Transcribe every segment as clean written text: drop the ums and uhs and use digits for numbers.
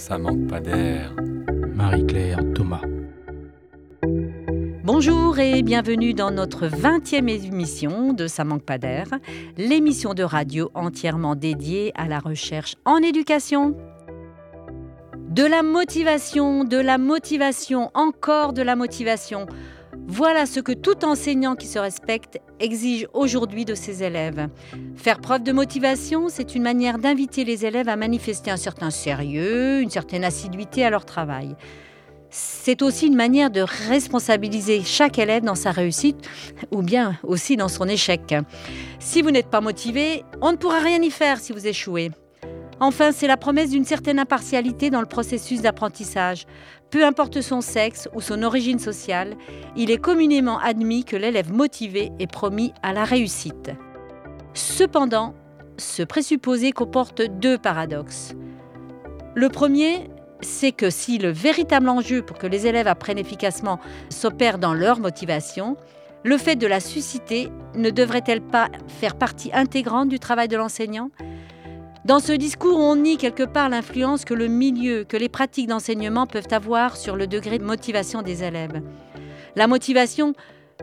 Ça manque pas d'air. Marie-Claire Thomas. Bonjour et bienvenue dans notre 20e émission de Ça manque pas d'air, l'émission de radio entièrement dédiée à la recherche en éducation. De la motivation, encore de la motivation. Voilà ce que tout enseignant qui se respecte exige aujourd'hui de ses élèves. Faire preuve de motivation, c'est une manière d'inviter les élèves à manifester un certain sérieux, une certaine assiduité à leur travail. C'est aussi une manière de responsabiliser chaque élève dans sa réussite ou bien aussi dans son échec. Si vous n'êtes pas motivé, on ne pourra rien y faire si vous échouez. Enfin, c'est la promesse d'une certaine impartialité dans le processus d'apprentissage. Peu importe son sexe ou son origine sociale, il est communément admis que l'élève motivé est promis à la réussite. Cependant, ce présupposé comporte deux paradoxes. Le premier, c'est que si le véritable enjeu pour que les élèves apprennent efficacement s'opère dans leur motivation, le fait de la susciter ne devrait-elle pas faire partie intégrante du travail de l'enseignant ? Dans ce discours, on nie quelque part l'influence que le milieu, que les pratiques d'enseignement peuvent avoir sur le degré de motivation des élèves. La motivation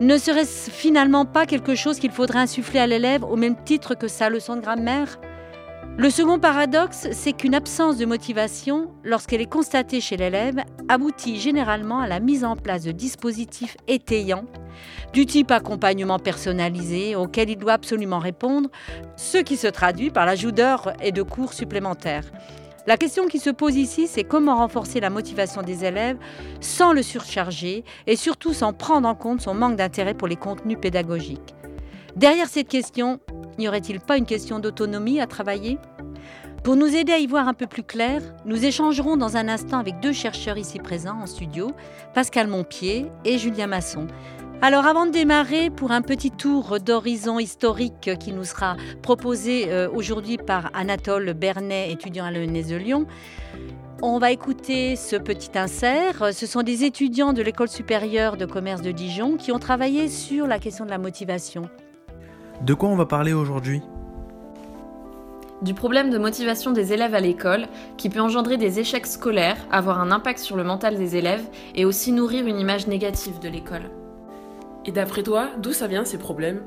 ne serait-ce finalement pas quelque chose qu'il faudrait insuffler à l'élève au même titre que sa leçon de grammaire ? Le second paradoxe, c'est qu'une absence de motivation, lorsqu'elle est constatée chez l'élève, aboutit généralement à la mise en place de dispositifs étayants, du type accompagnement personnalisé auquel il doit absolument répondre, ce qui se traduit par l'ajout d'heures et de cours supplémentaires. La question qui se pose ici, c'est comment renforcer la motivation des élèves sans le surcharger et surtout sans prendre en compte son manque d'intérêt pour les contenus pédagogiques. Derrière cette question, n'y aurait-il pas une question d'autonomie à travailler ? Pour nous aider à y voir un peu plus clair, nous échangerons dans un instant avec deux chercheurs ici présents en studio, Pascal Montpied et Julien Masson. Alors avant de démarrer, pour un petit tour d'horizon historique qui nous sera proposé aujourd'hui par Anatole Bernet, étudiant à l'ENS de Lyon, on va écouter ce petit insert. Ce sont des étudiants de l'École supérieure de commerce de Dijon qui ont travaillé sur la question de la motivation. De quoi on va parler aujourd'hui ? Du problème de motivation des élèves à l'école, qui peut engendrer des échecs scolaires, avoir un impact sur le mental des élèves et aussi nourrir une image négative de l'école. Et d'après toi, d'où ça vient ces problèmes ?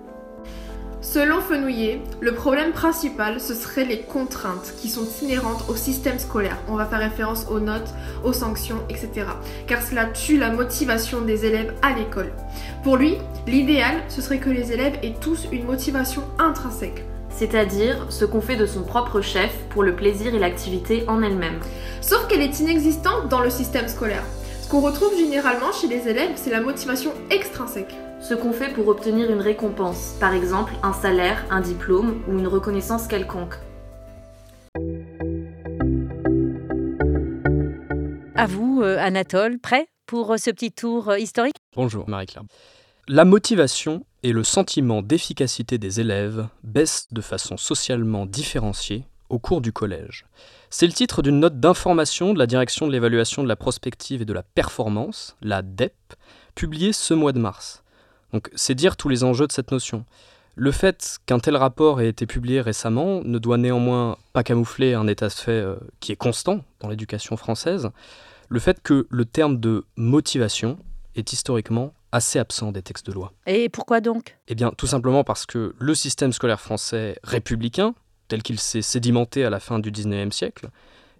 Selon Fenouillet, le problème principal, ce seraient les contraintes qui sont inhérentes au système scolaire. On va faire référence aux notes, aux sanctions, etc. Car cela tue la motivation des élèves à l'école. Pour lui, l'idéal, ce serait que les élèves aient tous une motivation intrinsèque. C'est-à-dire ce qu'on fait de son propre chef pour le plaisir et l'activité en elle-même. Sauf qu'elle est inexistante dans le système scolaire. Ce qu'on retrouve généralement chez les élèves, c'est la motivation extrinsèque. Ce qu'on fait pour obtenir une récompense, par exemple un salaire, un diplôme ou une reconnaissance quelconque. À vous, Anatole, prêt pour ce petit tour historique ? Bonjour Marie-Claire. La motivation et le sentiment d'efficacité des élèves baissent de façon socialement différenciée au cours du collège. C'est le titre d'une note d'information de la Direction de l'évaluation de la prospective et de la performance, la DEPP, publiée ce mois de mars. Donc, c'est dire tous les enjeux de cette notion. Le fait qu'un tel rapport ait été publié récemment ne doit néanmoins pas camoufler un état de fait qui est constant dans l'éducation française, le fait que le terme de motivation est historiquement assez absent des textes de loi. Et pourquoi donc ? Eh bien, tout simplement parce que le système scolaire français républicain, tel qu'il s'est sédimenté à la fin du XIXe siècle,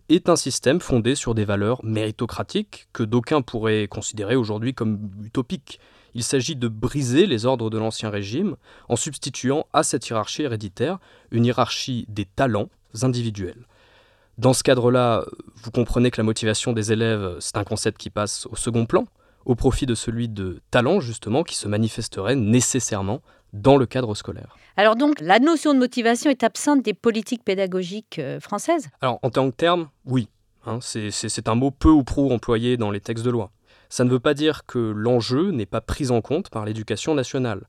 est un système fondé sur des valeurs méritocratiques que d'aucuns pourraient considérer aujourd'hui comme utopiques. Il s'agit de briser les ordres de l'Ancien Régime en substituant à cette hiérarchie héréditaire une hiérarchie des talents individuels. Dans ce cadre-là, vous comprenez que la motivation des élèves, c'est un concept qui passe au second plan, au profit de celui de talent, justement, qui se manifesterait nécessairement dans le cadre scolaire. Alors donc, la notion de motivation est absente des politiques pédagogiques françaises ? Alors, en tant que terme, oui. C'est un mot peu ou prou employé dans les textes de loi. Ça ne veut pas dire que l'enjeu n'est pas pris en compte par l'éducation nationale.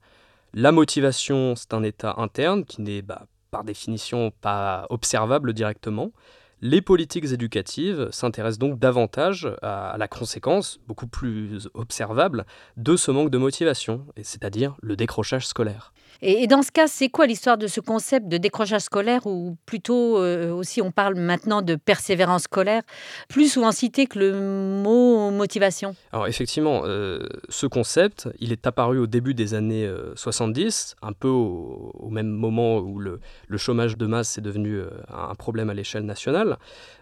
La motivation, c'est un état interne qui n'est par définition pas observable directement. Les politiques éducatives s'intéressent donc davantage à la conséquence, beaucoup plus observable, de ce manque de motivation, c'est-à-dire le décrochage scolaire. Et dans ce cas, c'est quoi l'histoire de ce concept de décrochage scolaire, ou plutôt aussi on parle maintenant de persévérance scolaire, plus souvent cité que le mot motivation? Alors effectivement, ce concept, il est apparu au début des années 70, un peu au même moment où le chômage de masse est devenu un problème à l'échelle nationale.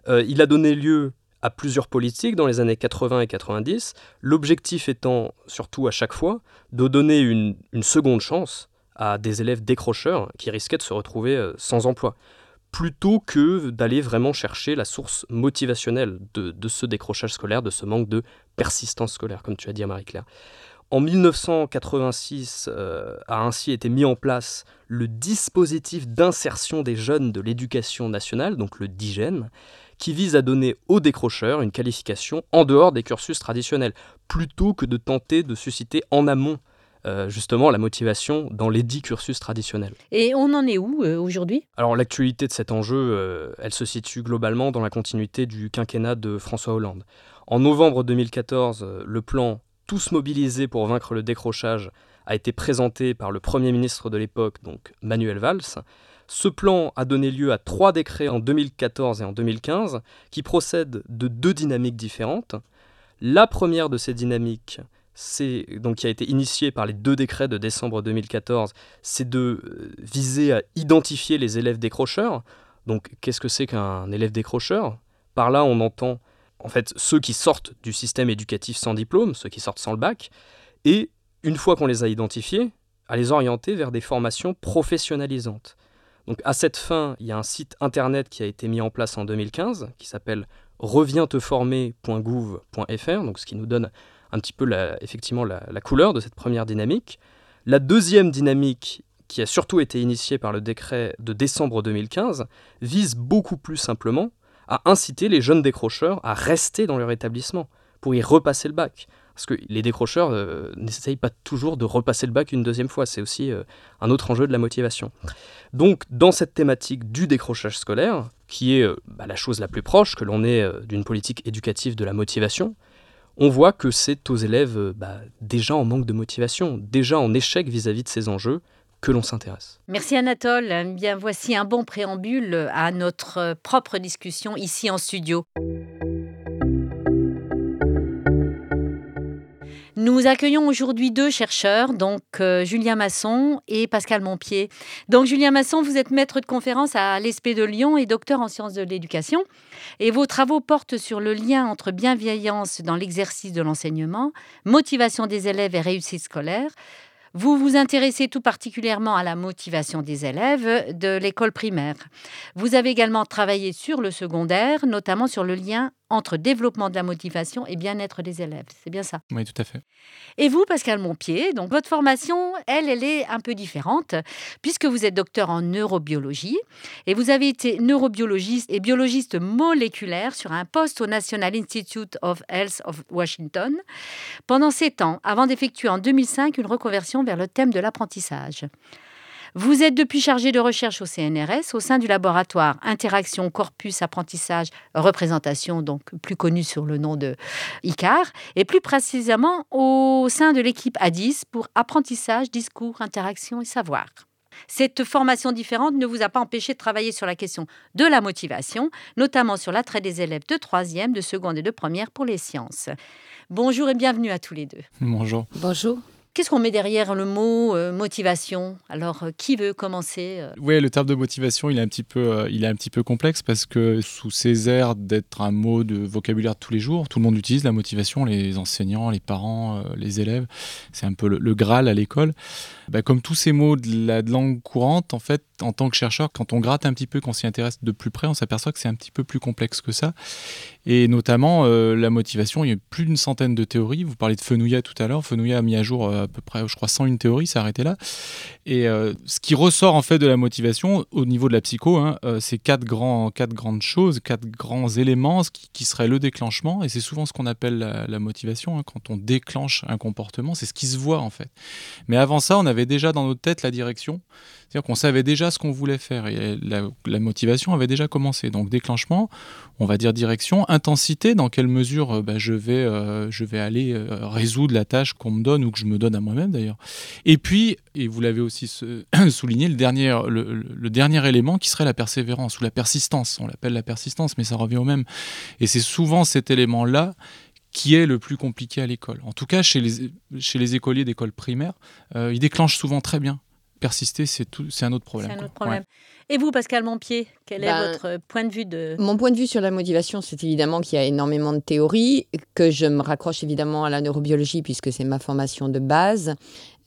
Il a donné lieu à plusieurs politiques dans les années 80 et 90, l'objectif étant surtout à chaque fois de donner une seconde chance à des élèves décrocheurs qui risquaient de se retrouver sans emploi, plutôt que d'aller vraiment chercher la source motivationnelle de ce décrochage scolaire, de ce manque de persistance scolaire, comme tu as dit, Marie-Claire. En 1986 a ainsi été mis en place le dispositif d'insertion des jeunes de l'éducation nationale, donc le DIGEN, qui vise à donner aux décrocheurs une qualification en dehors des cursus traditionnels, plutôt que de tenter de susciter en amont justement la motivation dans les 10 cursus traditionnels. Et on en est où aujourd'hui ? Alors l'actualité de cet enjeu, elle se situe globalement dans la continuité du quinquennat de François Hollande. En novembre 2014, le plan « Tous mobilisés pour vaincre le décrochage » a été présenté par le Premier ministre de l'époque, donc Manuel Valls. Ce plan a donné lieu à 3 décrets en 2014 et en 2015 qui procèdent de 2 dynamiques différentes. La première de ces dynamiques, qui a été initié par les 2 décrets de décembre 2014, c'est de viser à identifier les élèves décrocheurs. Donc, qu'est-ce que c'est qu'un élève décrocheur ? Par là, on entend en fait ceux qui sortent du système éducatif sans diplôme, ceux qui sortent sans le bac, et une fois qu'on les a identifiés, à les orienter vers des formations professionnalisantes. Donc, à cette fin, il y a un site internet qui a été mis en place en 2015, qui s'appelle revienteformer.gouv.fr, donc ce qui nous donne un petit peu effectivement la couleur de cette première dynamique. La deuxième dynamique, qui a surtout été initiée par le décret de décembre 2015, vise beaucoup plus simplement à inciter les jeunes décrocheurs à rester dans leur établissement pour y repasser le bac. Parce que les décrocheurs n'essayent pas toujours de repasser le bac une deuxième fois, c'est aussi un autre enjeu de la motivation. Donc dans cette thématique du décrochage scolaire, qui est la chose la plus proche que l'on ait d'une politique éducative de la motivation, on voit que c'est aux élèves déjà en manque de motivation, déjà en échec vis-à-vis de ces enjeux, que l'on s'intéresse. Merci Anatole. Bien, voici un bon préambule à notre propre discussion ici en studio. Nous accueillons aujourd'hui 2 chercheurs, donc Julien Masson et Pascal Montpied. Donc Julien Masson, vous êtes maître de conférence à l'ESP de Lyon et docteur en sciences de l'éducation. Et vos travaux portent sur le lien entre bienveillance dans l'exercice de l'enseignement, motivation des élèves et réussite scolaire. Vous vous intéressez tout particulièrement à la motivation des élèves de l'école primaire. Vous avez également travaillé sur le secondaire, notamment sur le lien entre développement de la motivation et bien-être des élèves. C'est bien ça? Oui, tout à fait. Et vous, Pascal Montpied, donc votre formation, elle est un peu différente, puisque vous êtes docteur en neurobiologie, et vous avez été neurobiologiste et biologiste moléculaire sur un poste au National Institute of Health of Washington pendant 7 ans, avant d'effectuer en 2005 une reconversion vers le thème de l'apprentissage. Vous êtes depuis chargé de recherche au CNRS, au sein du laboratoire Interaction, Corpus, Apprentissage, Représentation, donc plus connu sur le nom de ICAR, et plus précisément au sein de l'équipe ADIS pour Apprentissage, Discours, Interaction et Savoir. Cette formation différente ne vous a pas empêché de travailler sur la question de la motivation, notamment sur l'attrait des élèves de 3e, de 2e et de 1e pour les sciences. Bonjour et bienvenue à tous les 2. Bonjour. Bonjour. Qu'est-ce qu'on met derrière le mot motivation ? Alors, qui veut commencer ? Oui, le terme de motivation, il est un petit peu complexe parce que sous ces airs d'être un mot de vocabulaire de tous les jours, tout le monde utilise la motivation, les enseignants, les parents, les élèves. C'est un peu le Graal à l'école. Comme tous ces mots de la langue courante, en fait, en tant que chercheur, quand on gratte un petit peu, qu'on s'y intéresse de plus près, on s'aperçoit que c'est un petit peu plus complexe que ça. Et notamment, la motivation, il y a plus d'une centaine de théories. Vous parlez de Fenouillet tout à l'heure. Fenouillet a mis à jour à peu près, je crois, 101 théories, ça arrêtait là. Et ce qui ressort en fait de la motivation, au niveau de la psycho, c'est 4 grandes choses, 4 grands éléments qui seraient le déclenchement. Et c'est souvent ce qu'on appelle la motivation. Quand on déclenche un comportement, c'est ce qui se voit en fait. Mais avant ça, on avait avait déjà dans notre tête la direction, c'est-à-dire qu'on savait déjà ce qu'on voulait faire et la motivation avait déjà commencé. Donc déclenchement, on va dire direction, intensité, dans quelle mesure je vais aller résoudre la tâche qu'on me donne ou que je me donne à moi-même d'ailleurs. Et puis, et vous l'avez aussi souligné, le dernier élément qui serait la persévérance ou la persistance. On l'appelle la persistance, mais ça revient au même. Et c'est souvent cet élément-là qui est le plus compliqué à l'école. En tout cas, chez les écoliers d'école primaire, ils déclenchent souvent très bien. Persister, c'est un autre problème. Ouais. Et vous, Pascal Montpied, quel est votre point de vue de... Mon point de vue sur la motivation, c'est évidemment qu'il y a énormément de théories, que je me raccroche évidemment à la neurobiologie, puisque c'est ma formation de base.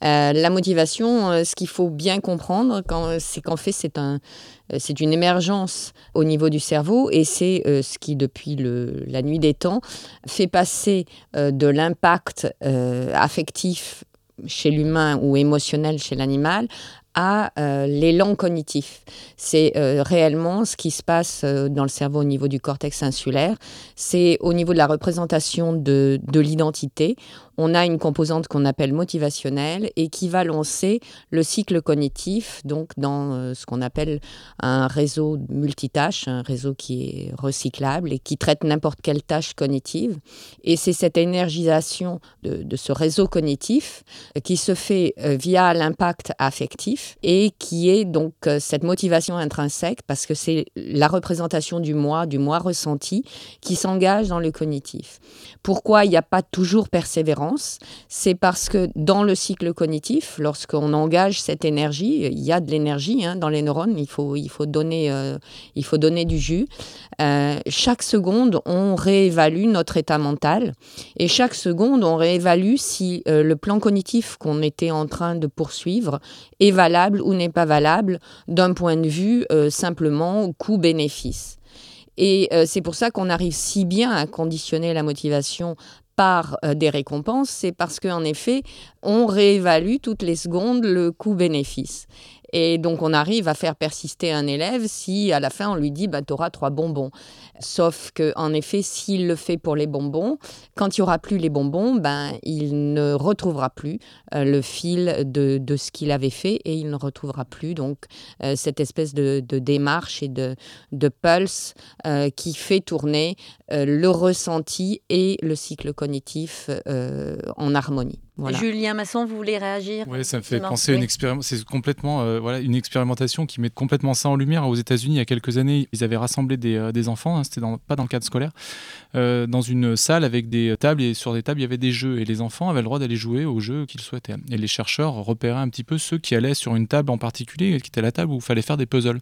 La motivation, ce qu'il faut bien comprendre, c'est qu'en fait, c'est une émergence au niveau du cerveau et c'est ce qui, depuis la nuit des temps, fait passer de l'impact affectif chez l'humain ou émotionnel chez l'animal à l'élan cognitif. C'est réellement ce qui se passe dans le cerveau au niveau du cortex insulaire. C'est au niveau de la représentation de l'identité. On a une composante qu'on appelle motivationnelle et qui va lancer le cycle cognitif, donc dans ce qu'on appelle un réseau multitâche, un réseau qui est recyclable et qui traite n'importe quelle tâche cognitive. Et c'est cette énergisation de ce réseau cognitif qui se fait via l'impact affectif et qui est donc cette motivation intrinsèque, parce que c'est la représentation du moi ressenti qui s'engage dans le cognitif. Pourquoi il n'y a pas toujours persévérance? C'est parce que dans le cycle cognitif, lorsqu'on engage cette énergie, il y a de l'énergie dans les neurones, il faut donner du jus. Chaque seconde, on réévalue notre état mental et chaque seconde, on réévalue si le plan cognitif qu'on était en train de poursuivre est valable ou n'est pas valable d'un point de vue simplement coût-bénéfice. Et c'est pour ça qu'on arrive si bien à conditionner la motivation par des récompenses, c'est parce qu'en effet, on réévalue toutes les secondes le coût-bénéfice. Et donc, on arrive à faire persister un élève si, à la fin, on lui dit « t'auras 3 bonbons ». Sauf qu'en effet, s'il le fait pour les bonbons, quand il n'y aura plus les bonbons, il ne retrouvera plus le fil de ce qu'il avait fait et il ne retrouvera plus donc cette espèce de démarche et de pulse qui fait tourner le ressenti et le cycle cognitif en harmonie. Voilà. Julien Masson, vous voulez réagir? Oui, ça me fait penser à une expérimentation. C'est complètement une expérimentation qui met complètement ça en lumière. Aux États-Unis, il y a quelques années, ils avaient rassemblé des enfants. C'était pas dans le cadre scolaire, dans une salle avec des tables, et sur des tables, il y avait des jeux et les enfants avaient le droit d'aller jouer aux jeux qu'ils souhaitaient. Et les chercheurs repéraient un petit peu ceux qui allaient sur une table en particulier, qui était la table où il fallait faire des puzzles.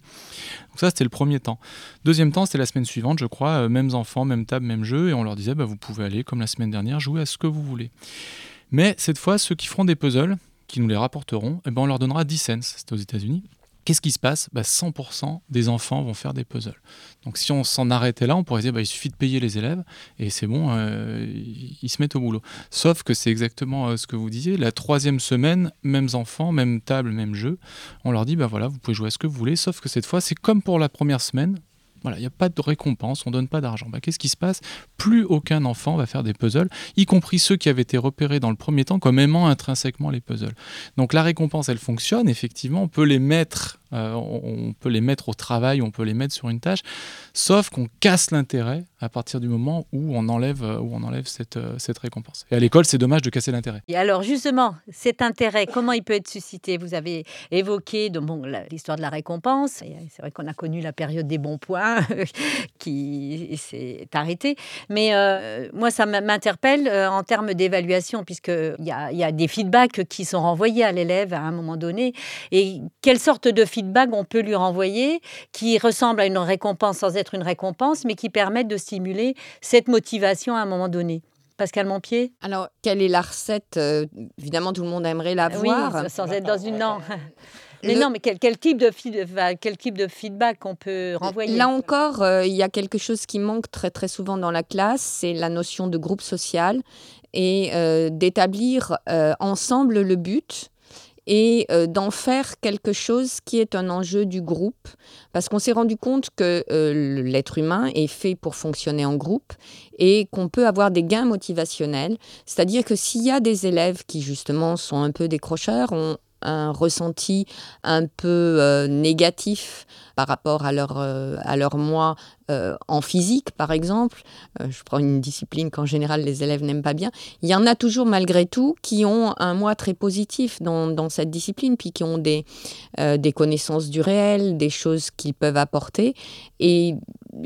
Donc ça, c'était le premier temps. Deuxième temps, c'était la semaine suivante, je crois, mêmes enfants, même table, même jeu, et on leur disait vous pouvez aller comme la semaine dernière jouer à ce que vous voulez. Mais cette fois, ceux qui feront des puzzles, qui nous les rapporteront, on leur donnera 10 cents, c'était aux États-Unis. Qu'est-ce qui se passe ? 100% des enfants vont faire des puzzles. Donc si on s'en arrêtait là, on pourrait dire il suffit de payer les élèves et c'est bon, ils se mettent au boulot. Sauf que c'est exactement ce que vous disiez, la 3e semaine, mêmes enfants, même table, même jeu, on leur dit vous pouvez jouer à ce que vous voulez, sauf que cette fois, c'est comme pour la première semaine, il n'y a pas de récompense, on ne donne pas d'argent. Qu'est-ce qui se passe ? Plus aucun enfant va faire des puzzles, y compris ceux qui avaient été repérés dans le premier temps comme aimant intrinsèquement les puzzles. Donc la récompense, elle fonctionne, effectivement, on peut les mettre au travail, on peut les mettre sur une tâche, sauf qu'on casse l'intérêt à partir du moment où on enlève cette récompense. Et à l'école, c'est dommage de casser l'intérêt. Et alors justement, cet intérêt, comment il peut être suscité ? Vous avez évoqué l'histoire de la récompense, et c'est vrai qu'on a connu la période des bons points qui s'est arrêtée, mais moi ça m'interpelle en termes d'évaluation, puisqu'il y a des feedbacks qui sont renvoyés à l'élève à un moment donné, et quelle sorte de feedback on peut lui renvoyer qui ressemble à une récompense sans être une récompense, mais qui permettent de stimuler cette motivation à un moment donné. Pascal Montpied. Alors, quelle est la recette ? Évidemment, tout le monde aimerait la voir. Oui, sans être dans une... Non. Mais non, mais quel type de feedback on peut renvoyer ? Là encore, il y a quelque chose qui manque très, très souvent dans la classe, c'est la notion de groupe social et d'établir ensemble le but et d'en faire quelque chose qui est un enjeu du groupe, parce qu'on s'est rendu compte que l'être humain est fait pour fonctionner en groupe et qu'on peut avoir des gains motivationnels, c'est-à-dire que s'il y a des élèves qui justement sont un peu décrocheurs, on un ressenti un peu négatif par rapport à leur moi en physique, par exemple. Je prends une discipline qu'en général les élèves n'aiment pas bien. Il y en a toujours malgré tout qui ont un moi très positif dans cette discipline, puis qui ont des connaissances du réel, des choses qu'ils peuvent apporter. Et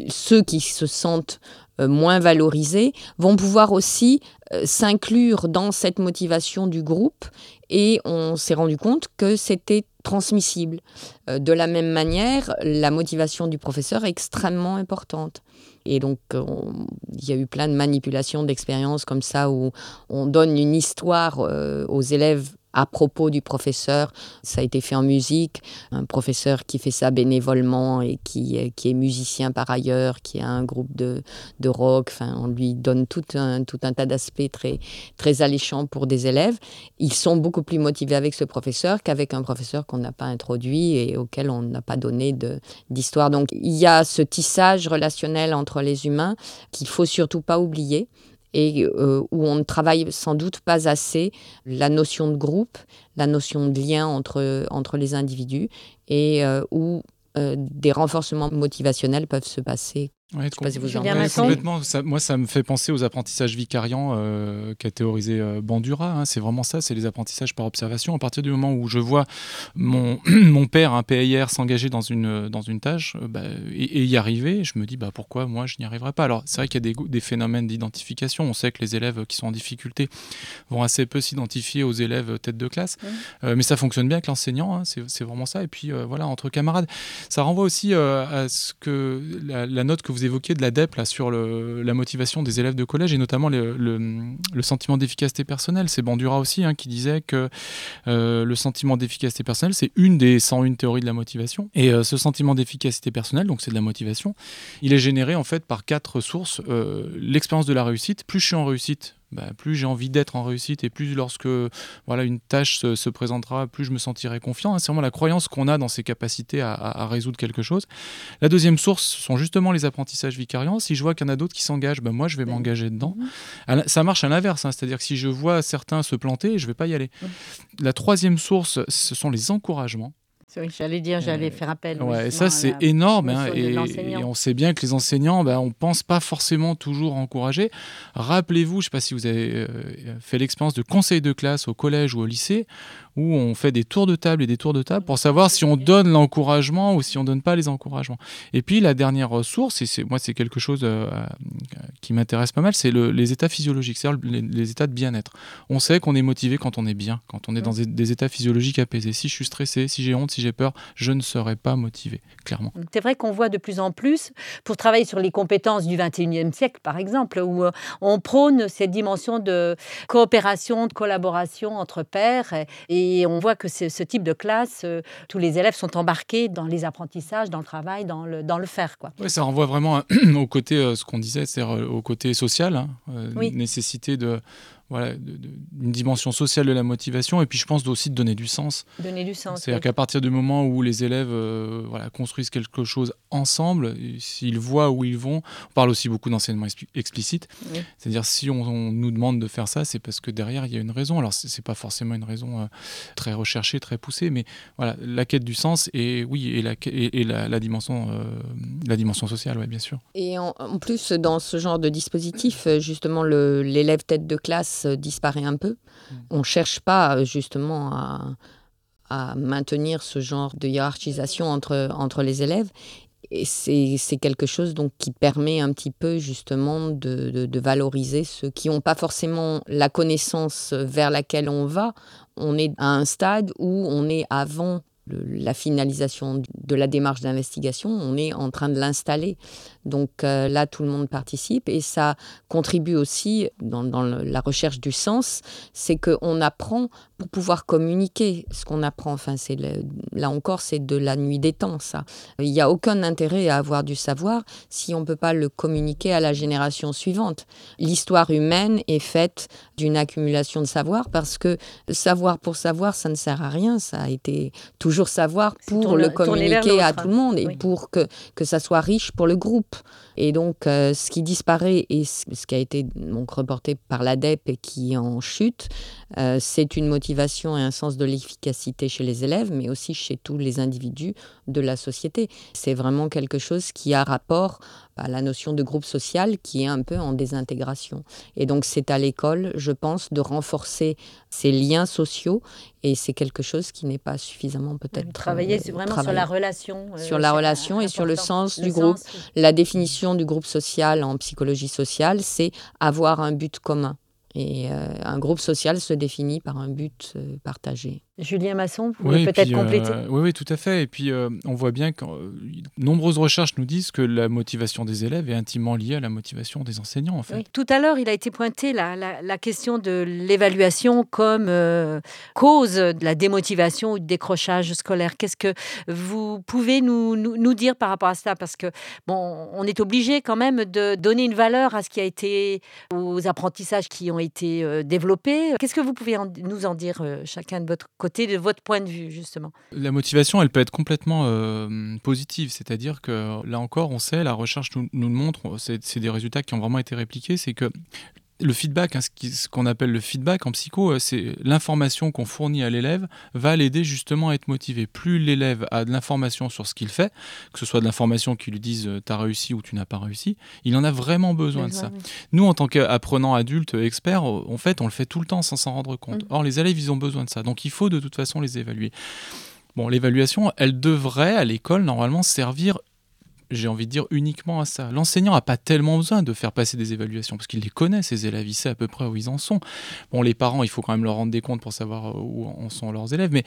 ceux qui se sentent moins valorisés vont pouvoir aussi s'inclure dans cette motivation du groupe, et on s'est rendu compte que c'était transmissible. De la même manière, la motivation du professeur est extrêmement importante. Et donc, il y a eu plein de manipulations d'expériences comme ça où on donne une histoire aux élèves à propos du professeur. Ça a été fait en musique. Un professeur qui fait ça bénévolement et qui est musicien par ailleurs, qui a un groupe de rock. Enfin, on lui donne tout un tas d'aspects très, très alléchants pour des élèves. Ils sont beaucoup plus motivés avec ce professeur qu'avec un professeur qu'on n'a pas introduit et auquel on n'a pas donné d'histoire. Donc, il y a ce tissage relationnel entre les humains qu'il ne faut surtout pas oublier, et où on ne travaille sans doute pas assez la notion de groupe, la notion de lien entre les individus, et où des renforcements motivationnels peuvent se passer. Ouais, complètement. Ça me fait penser aux apprentissages vicariants qu'a théorisé Bandura. Hein. C'est vraiment ça, c'est les apprentissages par observation. À partir du moment où je vois mon père, un PIR, s'engager dans une tâche et y arriver, je me dis pourquoi moi je n'y arriverai pas. Alors c'est vrai qu'il y a des phénomènes d'identification. On sait que les élèves qui sont en difficulté vont assez peu s'identifier aux élèves tête de classe. Ouais. Mais ça fonctionne bien avec l'enseignant, hein. C'est vraiment ça. Et puis entre camarades. Ça renvoie aussi à ce que la note que vous évoquiez de la DEPP sur la motivation des élèves de collège, et notamment le sentiment d'efficacité personnelle. C'est Bandura aussi qui disait que le sentiment d'efficacité personnelle, c'est une des 101 théories de la motivation. Et ce sentiment d'efficacité personnelle, donc c'est de la motivation, il est généré en fait par 4 sources. L'expérience de la réussite. Plus je suis en réussite, plus j'ai envie d'être en réussite, et plus lorsque une tâche se présentera, plus je me sentirai confiant. C'est vraiment la croyance qu'on a dans ses capacités à résoudre quelque chose. La deuxième source sont justement les apprentissages vicariants. Si je vois qu'il y en a d'autres qui s'engagent, moi je vais m'engager dedans. Ça marche à l'inverse, c'est-à-dire que si je vois certains se planter, je ne vais pas y aller. La troisième source, ce sont les encouragements. C'est vrai que j'allais faire appel. Ouais, ça, c'est énorme. Et on sait bien que les enseignants, on ne pense pas forcément toujours encourager. Rappelez-vous, je ne sais pas si vous avez fait l'expérience de conseil de classe au collège ou au lycée, où on fait des tours de table pour savoir si on donne l'encouragement ou si on ne donne pas les encouragements. Et puis, la dernière ressource, et c'est quelque chose qui m'intéresse pas mal, c'est les états physiologiques, c'est-à-dire les états de bien-être. On sait qu'on est motivé quand on est bien, quand on est dans des états physiologiques apaisés. Si je suis stressé, si j'ai honte, si j'ai peur, je ne serai pas motivé, clairement. C'est vrai qu'on voit de plus en plus, pour travailler sur les compétences du XXIe siècle, par exemple, où on prône cette dimension de coopération, de collaboration entre pairs, et on voit que ce type de classe, tous les élèves sont embarqués dans les apprentissages, dans le travail, dans le faire. Oui, ça renvoie vraiment au côté, ce qu'on disait, c'est-à-dire au côté social, nécessité de... une dimension sociale de la motivation, et puis je pense aussi de donner du sens. C'est-à-dire qu'à partir du moment où les élèves construisent quelque chose ensemble, s'ils voient où ils vont, on parle aussi beaucoup d'enseignement explicite, c'est-à-dire si on nous demande de faire ça, c'est parce que derrière il y a une raison. Alors c'est pas forcément une raison très recherchée, très poussée, mais la quête du sens et la dimension sociale, bien sûr. Et en plus, dans ce genre de dispositif, justement l'élève tête de classe disparaît un peu. On ne cherche pas justement à maintenir ce genre de hiérarchisation entre les élèves. Et c'est quelque chose donc qui permet un petit peu justement de valoriser ceux qui n'ont pas forcément la connaissance vers laquelle on va. On est à un stade où on est avant la finalisation de la démarche d'investigation, on est en train de l'installer. Donc là, tout le monde participe, et ça contribue aussi dans la recherche du sens. C'est qu'on apprend pour pouvoir communiquer ce qu'on apprend. Enfin, là encore, c'est de la nuit des temps, ça. Il n'y a aucun intérêt à avoir du savoir si on ne peut pas le communiquer à la génération suivante. L'histoire humaine est faite d'une accumulation de savoir, parce que savoir pour savoir, ça ne sert à rien. Ça a été toujours savoir pour le communiquer à tout le monde, et pour que ça soit riche pour le groupe. Et donc, ce qui disparaît, et ce qui a été reporté par l'ADEP et qui en chute, c'est une motivation motivation et un sens de l'efficacité chez les élèves, mais aussi chez tous les individus de la société. C'est vraiment quelque chose qui a rapport à la notion de groupe social qui est un peu en désintégration. Et donc c'est à l'école, je pense, de renforcer ces liens sociaux, et c'est quelque chose qui n'est pas suffisamment peut-être... Travailler vraiment sur la relation. Sur la relation et sur le sens du groupe. La définition du groupe social en psychologie sociale, c'est avoir un but commun. Et un groupe social se définit par un but partagé. Julien Masson, vous pouvez peut-être compléter. Oui, tout à fait. Et puis, on voit bien que nombreuses recherches nous disent que la motivation des élèves est intimement liée à la motivation des enseignants, en fait. Oui. Tout à l'heure, il a été pointé la question de l'évaluation comme cause de la démotivation ou du décrochage scolaire. Qu'est-ce que vous pouvez nous dire par rapport à ça ? Parce que, bon, on est obligé quand même de donner une valeur à ce qui a été, aux apprentissages qui ont été développés. Qu'est-ce que vous pouvez nous en dire, chacun de votre côté, de votre point de vue, justement ? La motivation, elle peut être complètement positive, c'est-à-dire que, là encore, on sait, la recherche nous le montre, c'est des résultats qui ont vraiment été répliqués, c'est que le feedback, ce qu'on appelle le feedback en psycho, c'est l'information qu'on fournit à l'élève va l'aider justement à être motivé. Plus l'élève a de l'information sur ce qu'il fait, que ce soit de l'information qui lui dise « t'as réussi » ou « tu n'as pas réussi », il en a vraiment besoin de ça. Oui. Nous, en tant qu'apprenants adultes experts, en fait, on le fait tout le temps sans s'en rendre compte. Or, les élèves, ils ont besoin de ça. Donc, il faut de toute façon les évaluer. Bon, l'évaluation, elle devrait, à l'école, normalement, servir uniquement à ça. L'enseignant n'a pas tellement besoin de faire passer des évaluations parce qu'il les connaît, ses élèves, il sait à peu près où ils en sont. Bon, les parents, il faut quand même leur rendre des comptes pour savoir où en sont leurs élèves, mais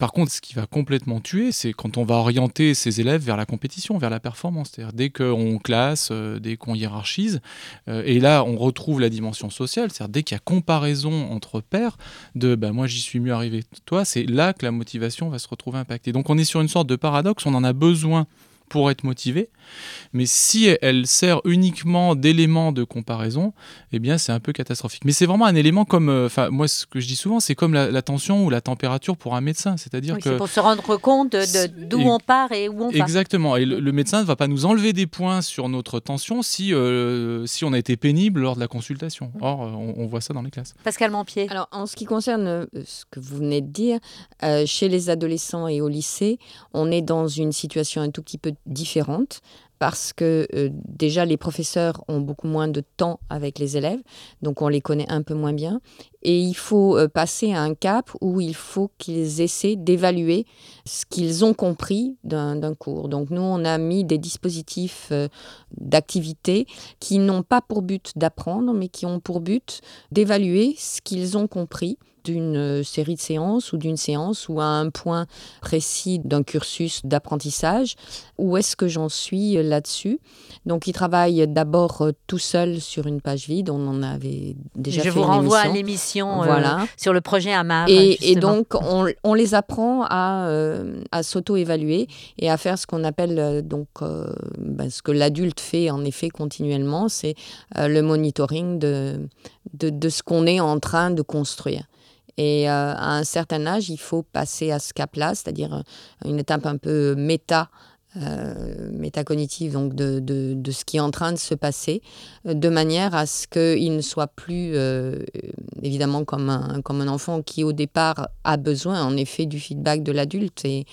par contre, ce qui va complètement tuer, c'est quand on va orienter ses élèves vers la compétition, vers la performance. C'est-à-dire dès qu'on classe, dès qu'on hiérarchise, et là, on retrouve la dimension sociale, c'est-à-dire dès qu'il y a comparaison entre pairs, de « moi, j'y suis mieux arrivé que toi », c'est là que la motivation va se retrouver impactée. Donc, on est sur une sorte de paradoxe, on en a besoin pour être motivé, mais si elle sert uniquement d'élément de comparaison, eh bien c'est un peu catastrophique. Mais c'est vraiment un élément comme, moi ce que je dis souvent, c'est comme la tension ou la température pour un médecin, c'est-à-dire que... c'est pour se rendre compte d'où on part et où on part. Exactement, et le médecin ne va pas nous enlever des points sur notre tension si on a été pénible lors de la consultation. Or, on voit ça dans les classes. Pascal Montpied. Alors, en ce qui concerne ce que vous venez de dire, chez les adolescents et au lycée, on est dans une situation un tout petit peu différente parce que déjà les professeurs ont beaucoup moins de temps avec les élèves, donc on les connaît un peu moins bien, et il faut passer à un cap où il faut qu'ils essaient d'évaluer ce qu'ils ont compris d'un cours. Donc nous, on a mis des dispositifs d'activités qui n'ont pas pour but d'apprendre, mais qui ont pour but d'évaluer ce qu'ils ont compris d'une série de séances ou d'une séance ou à un point précis d'un cursus d'apprentissage. Où est-ce que j'en suis là-dessus ? Donc, ils travaillent d'abord tout seuls sur une page vide. On en avait déjà fait une émission. Je vous renvoie à l'émission sur le projet AMAR. Et donc, on les apprend à s'auto-évaluer et à faire ce qu'on appelle ce que l'adulte fait en effet continuellement, c'est le monitoring de ce qu'on est en train de construire. Et à un certain âge, il faut passer à ce cap-là, c'est-à-dire une étape un peu métacognitive, donc de ce qui est en train de se passer, de manière à ce qu'il ne soit plus, évidemment, comme un enfant qui, au départ, a besoin, en effet, du feedback de l'adulte et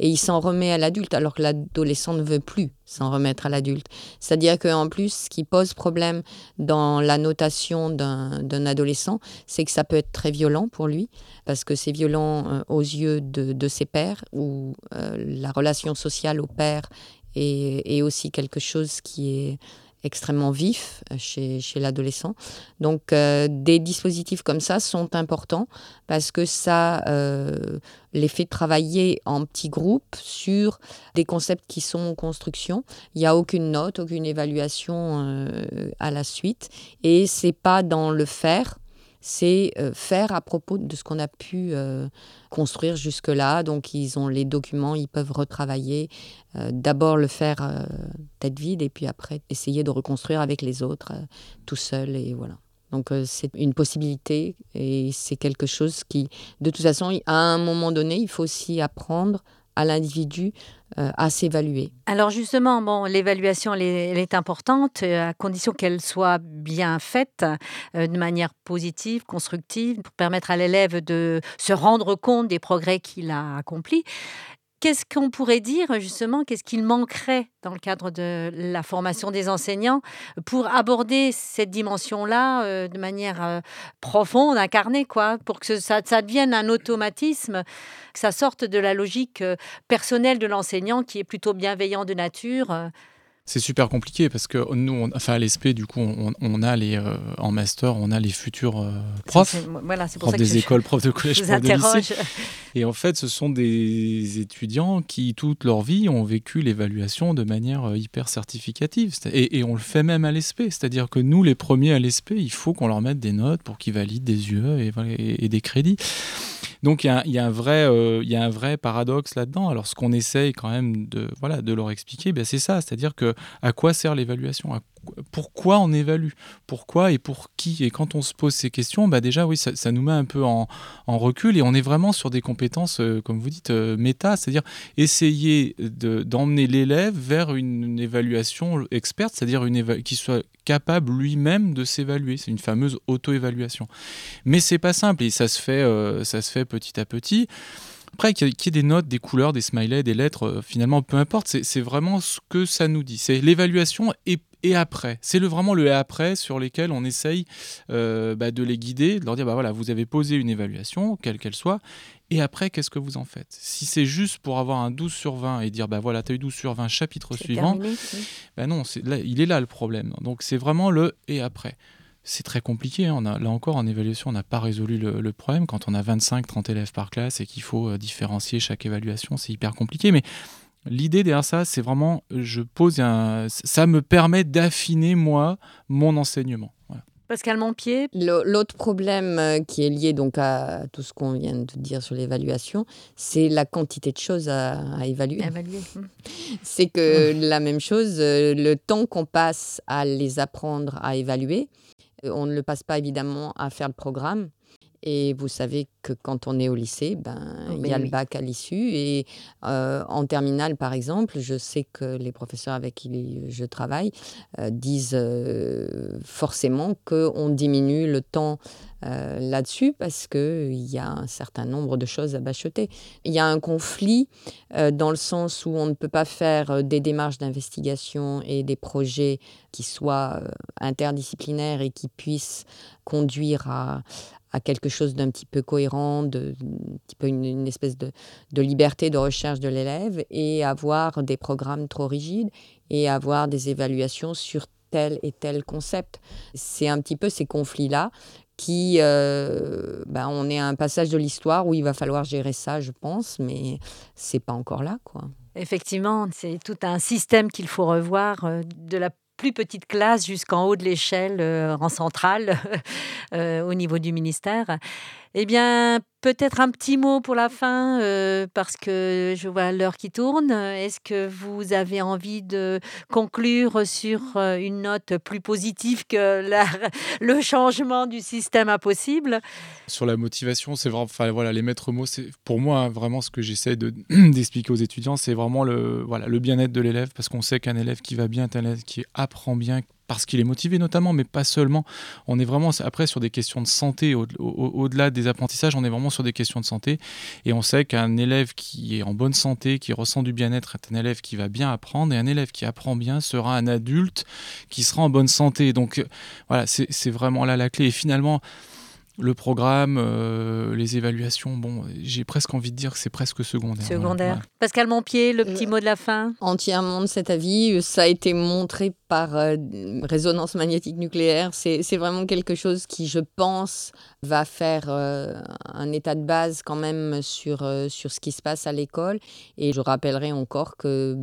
il s'en remet à l'adulte, alors que l'adolescent ne veut plus s'en remettre à l'adulte. C'est-à-dire qu'en plus, ce qui pose problème dans la notation d'un adolescent, c'est que ça peut être très violent pour lui, parce que c'est violent aux yeux de ses pairs, où la relation sociale aux pairs est aussi quelque chose qui est extrêmement vif chez l'adolescent. Donc, des dispositifs comme ça sont importants parce que ça les fait travailler en petits groupes sur des concepts qui sont en construction. Il n'y a aucune note, aucune évaluation à la suite. Et ce n'est pas dans le faire, c'est faire à propos de ce qu'on a pu construire jusque-là. Donc, ils ont les documents, ils peuvent retravailler. D'abord le faire tête vide et puis après essayer de reconstruire avec les autres, tout seul. Et voilà. Donc, c'est une possibilité et c'est quelque chose qui, de toute façon, à un moment donné, il faut aussi apprendre à l'individu à s'évaluer. Alors justement, bon, l'évaluation elle est importante à condition qu'elle soit bien faite de manière positive, constructive, pour permettre à l'élève de se rendre compte des progrès qu'il a accomplis. Qu'est-ce qu'on pourrait dire justement, qu'est-ce qu'il manquerait dans le cadre de la formation des enseignants pour aborder cette dimension-là de manière profonde, incarnée, quoi, pour que ça devienne un automatisme, que ça sorte de la logique personnelle de l'enseignant qui est plutôt bienveillant de nature C'est super compliqué parce que nous, à l'ESP, du coup, on a les en master, on a les futurs profs, écoles, profs de collège, profs de lycée. Et en fait, ce sont des étudiants qui, toute leur vie, ont vécu l'évaluation de manière hyper certificative. Et on le fait même à l'ESP. C'est-à-dire que nous, les premiers à l'ESP, il faut qu'on leur mette des notes pour qu'ils valident des UE et des crédits. Donc, il y a un vrai paradoxe là-dedans. Alors, ce qu'on essaye quand même de leur expliquer, c'est ça. C'est-à-dire que à quoi sert l'évaluation ? Pourquoi on évalue ? Pourquoi et pour qui ? Et quand on se pose ces questions, déjà, oui, ça nous met un peu en recul et on est vraiment sur des compétences, comme vous dites, méta, c'est-à-dire essayer d'emmener l'élève vers une évaluation experte, c'est-à-dire qui soit capable lui-même de s'évaluer. C'est une fameuse auto-évaluation. Mais c'est pas simple et ça se fait petit à petit. Après, qu'il y ait des notes, des couleurs, des smileys, des lettres, finalement, peu importe, c'est vraiment ce que ça nous dit. C'est l'évaluation et après. C'est vraiment le « et après » sur lesquels on essaye de les guider, de leur dire « vous avez posé une évaluation, quelle qu'elle soit, et après, qu'est-ce que vous en faites ?» Si c'est juste pour avoir un 12 sur 20 et dire « tu as eu 12 sur 20, chapitre suivant », non, il est là le problème. Donc, c'est vraiment le « et après ». C'est très compliqué. Hein. Là encore, en évaluation, on n'a pas résolu le problème. Quand on a 25-30 élèves par classe et qu'il faut différencier chaque évaluation, c'est hyper compliqué. Mais l'idée derrière ça, c'est vraiment, ça me permet d'affiner, moi, mon enseignement. Voilà. Pascal Montpied. L'autre problème qui est lié donc à tout ce qu'on vient de dire sur l'évaluation, c'est la quantité de choses à évaluer. C'est que la même chose, le temps qu'on passe à les apprendre à évaluer, on ne le passe pas évidemment à faire le programme. Et vous savez que quand on est au lycée, il y a le bac à l'issue. Et en terminale, par exemple, je sais que les professeurs avec qui je travaille disent forcément qu'on diminue le temps là-dessus parce qu'il y a un certain nombre de choses à bachoter. Il y a un conflit dans le sens où on ne peut pas faire des démarches d'investigation et des projets qui soient interdisciplinaires et qui puissent conduire à quelque chose d'un petit peu cohérent, un petit peu une espèce de liberté de recherche de l'élève et avoir des programmes trop rigides et avoir des évaluations sur tel et tel concept. C'est un petit peu ces conflits-là qui... on est à un passage de l'histoire où il va falloir gérer ça, je pense, mais c'est pas encore là, quoi. Effectivement, c'est tout un système qu'il faut revoir de la plus petite classe jusqu'en haut de l'échelle, en centrale, au niveau du ministère. Eh bien, peut-être un petit mot pour la fin, parce que je vois l'heure qui tourne. Est-ce que vous avez envie de conclure sur une note plus positive que le changement du système impossible ? Sur la motivation, c'est vraiment, les maîtres mots, c'est pour moi vraiment ce que j'essaie d'expliquer aux étudiants, c'est vraiment le bien-être de l'élève, parce qu'on sait qu'un élève qui va bien est un élève qui apprend bien, parce qu'il est motivé notamment, mais pas seulement. On est vraiment, après, sur des questions de santé, au-delà des apprentissages, on est vraiment sur des questions de santé. Et on sait qu'un élève qui est en bonne santé, qui ressent du bien-être, est un élève qui va bien apprendre. Et un élève qui apprend bien sera un adulte qui sera en bonne santé. Donc c'est vraiment là la clé. Et finalement... le programme, les évaluations, j'ai presque envie de dire que c'est presque secondaire. Voilà. Pascal Montpied, le petit mot de la fin. Entièrement de cet avis, ça a été montré par résonance magnétique nucléaire. C'est vraiment quelque chose qui, je pense, va faire un état de base quand même sur ce qui se passe à l'école. Et je rappellerai encore que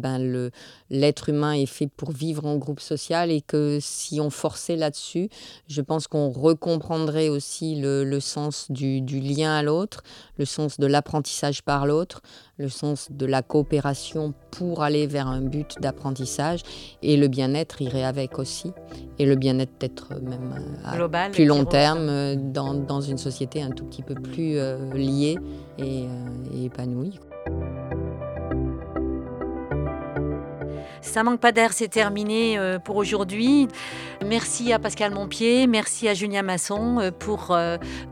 l'être humain est fait pour vivre en groupe social et que si on forçait là-dessus, je pense qu'on recomprendrait aussi le sens du lien à l'autre, le sens de l'apprentissage par l'autre, le sens de la coopération pour aller vers un but d'apprentissage et le bien-être irait avec aussi et le bien-être peut-être même à global, plus long terme dans une société un tout petit peu plus liée et épanouie. Ça manque pas d'air, c'est terminé pour aujourd'hui. Merci à Pascal Montpied, merci à Julien Masson pour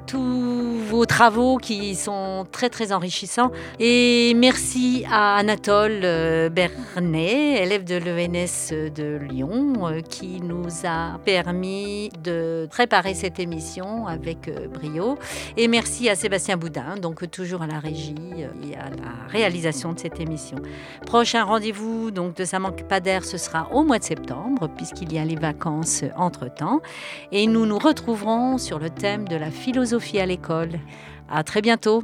tous vos travaux qui sont très très enrichissants. Et merci à Anatole Bernet, élève de l'ENS de Lyon, qui nous a permis de préparer cette émission avec brio. Et merci à Sébastien Boudin, donc toujours à la régie et à la réalisation de cette émission. Prochain rendez-vous donc de Ça manque pas d'air, ce sera au mois de septembre, puisqu'il y a les vacances entre-temps. Et nous nous retrouverons sur le thème de la philosophie à l'école. À très bientôt.